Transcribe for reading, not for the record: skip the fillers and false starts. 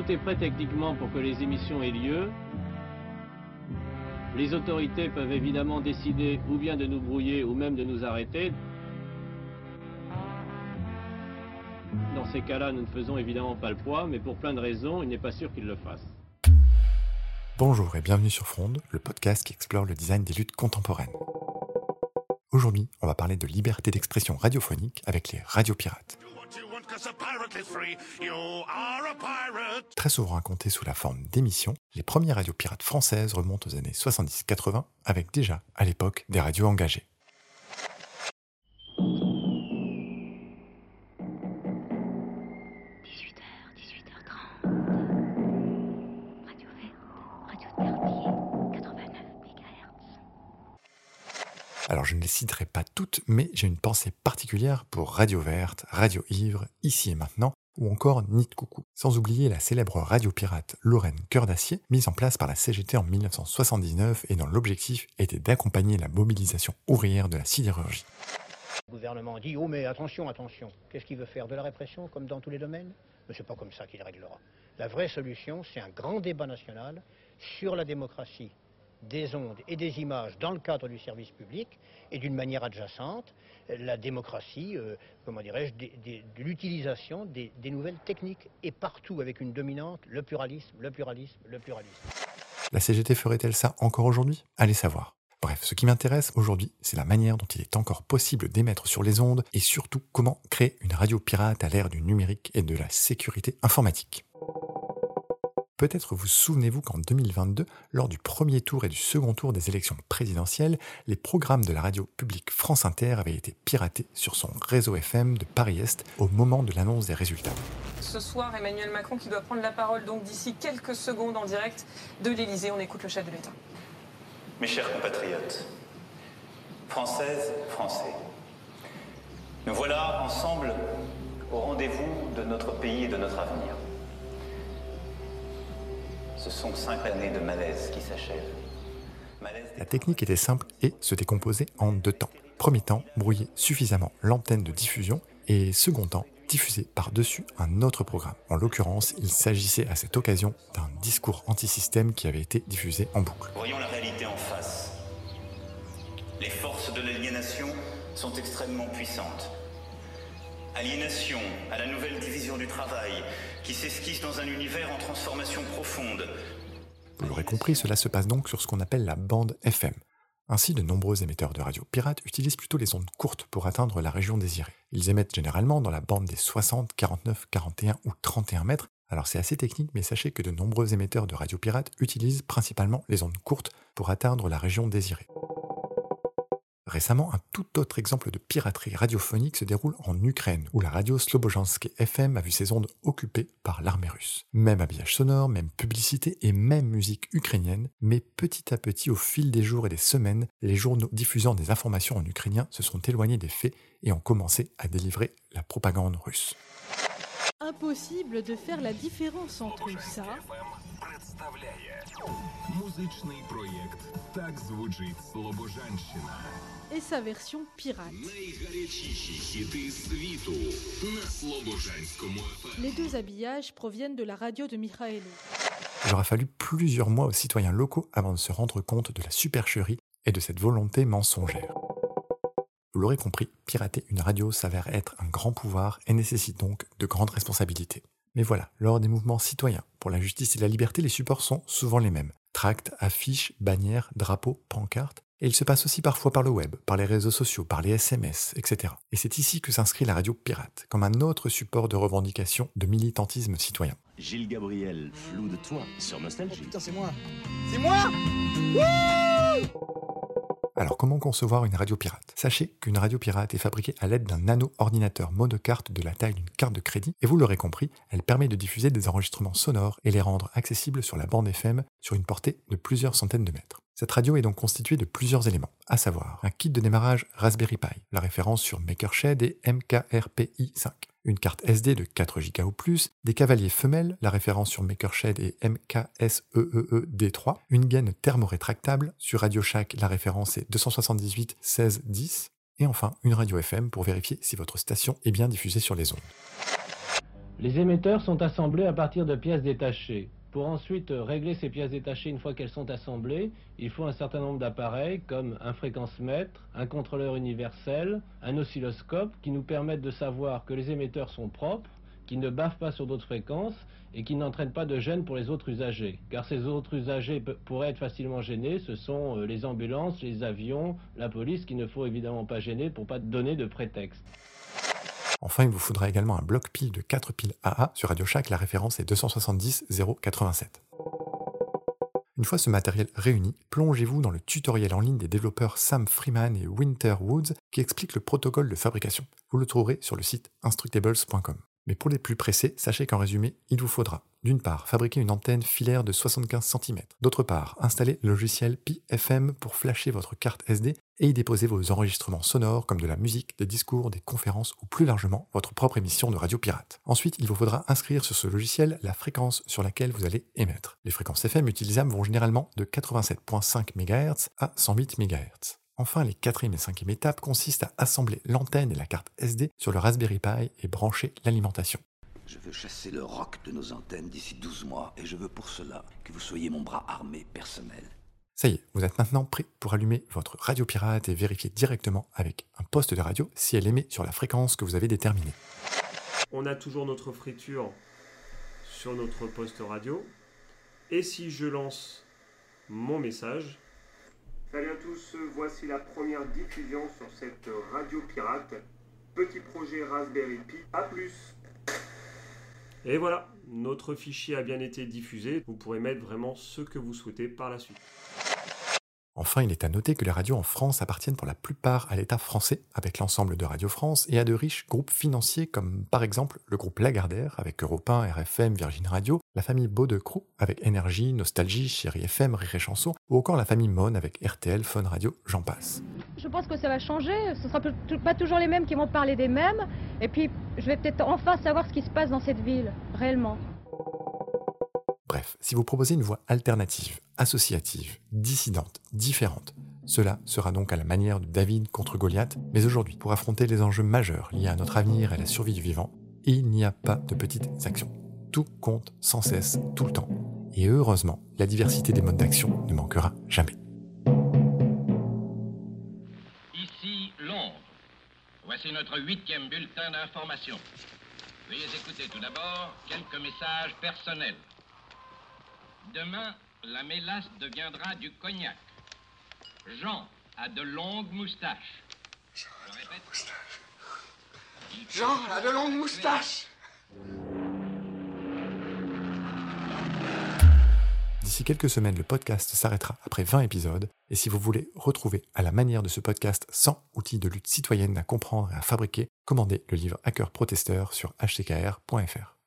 Tout est prêt techniquement pour que les émissions aient lieu. Les autorités peuvent évidemment décider ou bien de nous brouiller ou même de nous arrêter. Dans ces cas-là, nous ne faisons évidemment pas le poids, mais pour plein de raisons, il n'est pas sûr qu'ils le fassent. Bonjour et bienvenue sur Fronde, le podcast qui explore le design des luttes contemporaines. Aujourd'hui, on va parler de liberté d'expression radiophonique avec les radios pirates. Très souvent racontées sous la forme d'émissions, les premières radios pirates françaises remontent aux années 70-80, avec déjà, à l'époque, des radios engagées. Alors je ne les citerai pas toutes, mais j'ai une pensée particulière pour Radio Verte, Radio Ivre, Ici et Maintenant, ou encore Nid Coucou. Sans oublier la célèbre radio pirate Lorraine Cœur d'Acier, mise en place par la CGT en 1979 et dont l'objectif était d'accompagner la mobilisation ouvrière de la sidérurgie. Le gouvernement dit « Oh mais attention, attention, qu'est-ce qu'il veut faire de la répression comme dans tous les domaines ?» Mais c'est pas comme ça qu'il réglera. La vraie solution, c'est un grand débat national sur la démocratie des ondes et des images dans le cadre du service public et d'une manière adjacente, la démocratie, de l'utilisation des nouvelles techniques et partout avec une dominante, le pluralisme, le pluralisme, le pluralisme. La CGT ferait-elle ça encore aujourd'hui ? Allez savoir. Bref, ce qui m'intéresse aujourd'hui, c'est la manière dont il est encore possible d'émettre sur les ondes et surtout comment créer une radio pirate à l'ère du numérique et de la sécurité informatique. Peut-être vous souvenez-vous qu'en 2022, lors du premier tour et du second tour des élections présidentielles, les programmes de la radio publique France Inter avaient été piratés sur son réseau FM de Paris-Est au moment de l'annonce des résultats. Ce soir, Emmanuel Macron qui doit prendre la parole donc d'ici quelques secondes en direct de l'Élysée. On écoute le chef de l'État. Mes chers compatriotes, Françaises, Français, nous voilà ensemble au rendez-vous de notre pays et de notre avenir. Ce sont 5 années de malaise qui s'achèvent. La technique était simple et se décomposait en 2 temps. Premier temps, brouiller suffisamment l'antenne de diffusion et second temps, diffuser par-dessus un autre programme. En l'occurrence, il s'agissait à cette occasion d'un discours anti-système qui avait été diffusé en boucle. Voyons la réalité en face. Les forces de l'aliénation sont extrêmement puissantes. Aliénation à la nouvelle division du travail qui s'esquisse dans un univers en transformation profonde. Vous l'aurez compris, cela se passe donc sur ce qu'on appelle la bande FM. Ainsi, de nombreux émetteurs de radio pirates utilisent plutôt les ondes courtes pour atteindre la région désirée. Ils émettent généralement dans la bande des 60, 49, 41 ou 31 mètres. Alors c'est assez technique, mais sachez que de nombreux émetteurs de radio pirates utilisent principalement les ondes courtes pour atteindre la région désirée. Récemment, un tout autre exemple de piraterie radiophonique se déroule en Ukraine, où la radio Slobozhanske FM a vu ses ondes occupées par l'armée russe. Même habillage sonore, même publicité et même musique ukrainienne, mais petit à petit, au fil des jours et des semaines, les journaux diffusant des informations en ukrainien se sont éloignés des faits et ont commencé à délivrer la propagande russe. Impossible de faire la différence entre ça... et sa version pirate. Les 2 habillages proviennent de la radio de Mihailo. Il aura fallu plusieurs mois aux citoyens locaux avant de se rendre compte de la supercherie et de cette volonté mensongère. Vous l'aurez compris, pirater une radio s'avère être un grand pouvoir et nécessite donc de grandes responsabilités. Mais voilà, lors des mouvements citoyens pour la justice et la liberté, les supports sont souvent les mêmes. Tracts, affiches, bannières, drapeaux, pancartes. Et il se passe aussi parfois par le web, par les réseaux sociaux, par les SMS, etc. Et c'est ici que s'inscrit la radio pirate, comme un autre support de revendication de militantisme citoyen. Gilles Gabriel, flou de toi, sur Nostalgie. Oh putain, c'est moi. Wouh! Alors comment concevoir une radio pirate ? Sachez qu'une radio pirate est fabriquée à l'aide d'un nano-ordinateur monocarte de la taille d'une carte de crédit, et vous l'aurez compris, elle permet de diffuser des enregistrements sonores et les rendre accessibles sur la bande FM sur une portée de plusieurs centaines de mètres. Cette radio est donc constituée de plusieurs éléments, à savoir un kit de démarrage Raspberry Pi, la référence sur Makershed et MKRPi-5, une carte SD de 4 Go ou plus, des cavaliers femelles, la référence sur Makershed et MKSEEE-D3, une gaine thermorétractable, sur Radio Shack la référence est 278-16-10, et enfin une radio FM pour vérifier si votre station est bien diffusée sur les ondes. Les émetteurs sont assemblés à partir de pièces détachées. Pour ensuite régler ces pièces détachées une fois qu'elles sont assemblées, il faut un certain nombre d'appareils comme un fréquence-mètre, un contrôleur universel, un oscilloscope qui nous permettent de savoir que les émetteurs sont propres, qu'ils ne bavent pas sur d'autres fréquences et qu'ils n'entraînent pas de gêne pour les autres usagers. Car ces autres usagers pourraient être facilement gênés, ce sont les ambulances, les avions, la police qu'il ne faut évidemment pas gêner pour ne pas donner de prétexte. Enfin, il vous faudra également un bloc pile de 4 piles AA. Sur Radio Shack, la référence est 270-087. Une fois ce matériel réuni, plongez-vous dans le tutoriel en ligne des développeurs Sam Freeman et Winter Woods qui explique le protocole de fabrication. Vous le trouverez sur le site instructables.com. Mais pour les plus pressés, sachez qu'en résumé, il vous faudra, d'une part, fabriquer une antenne filaire de 75 cm, d'autre part, installer le logiciel PiFM pour flasher votre carte SD et y déposer vos enregistrements sonores comme de la musique, des discours, des conférences ou plus largement votre propre émission de radio pirate. Ensuite, il vous faudra inscrire sur ce logiciel la fréquence sur laquelle vous allez émettre. Les fréquences FM utilisables vont généralement de 87,5 MHz à 108 MHz. Enfin, les quatrième et cinquième étapes consistent à assembler l'antenne et la carte SD sur le Raspberry Pi et brancher l'alimentation. Je veux chasser le roc de nos antennes d'ici 12 mois et je veux pour cela que vous soyez mon bras armé personnel. Ça y est, vous êtes maintenant prêt pour allumer votre radio pirate et vérifier directement avec un poste de radio si elle émet sur la fréquence que vous avez déterminée. On a toujours notre friture sur notre poste radio et si je lance mon message... Salut à tous, voici la première diffusion sur cette radio pirate. Petit projet Raspberry Pi, à plus. Et voilà, notre fichier a bien été diffusé. Vous pourrez mettre vraiment ce que vous souhaitez par la suite. Enfin, il est à noter que les radios en France appartiennent pour la plupart à l'État français, avec l'ensemble de Radio France, et à de riches groupes financiers comme par exemple le groupe Lagardère, avec Europe 1, RFM, Virgin Radio, la famille Beaudecroux, avec NRJ, Nostalgie, Chérie FM, Rire et Chanson, ou encore la famille Mone avec RTL, Fun Radio, j'en passe. Je pense que ça va changer, ce ne sera pas toujours les mêmes qui vont parler des mêmes, et puis je vais peut-être enfin savoir ce qui se passe dans cette ville, réellement. Bref, si vous proposez une voie alternative, associative, dissidente, différente, cela sera donc à la manière de David contre Goliath, mais aujourd'hui, pour affronter les enjeux majeurs liés à notre avenir et à la survie du vivant, il n'y a pas de petites actions. Tout compte sans cesse, tout le temps. Et heureusement, la diversité des modes d'action ne manquera jamais. Ici Londres. Voici notre 8e bulletin d'information. Veuillez écouter tout d'abord quelques messages personnels. Demain, la mélasse deviendra du cognac. Jean a de longues moustaches. D'ici quelques semaines, le podcast s'arrêtera après 20 épisodes. Et si vous voulez retrouver à la manière de ce podcast 100 outils de lutte citoyenne à comprendre et à fabriquer, commandez le livre Hacker Protesteur sur htkr.fr.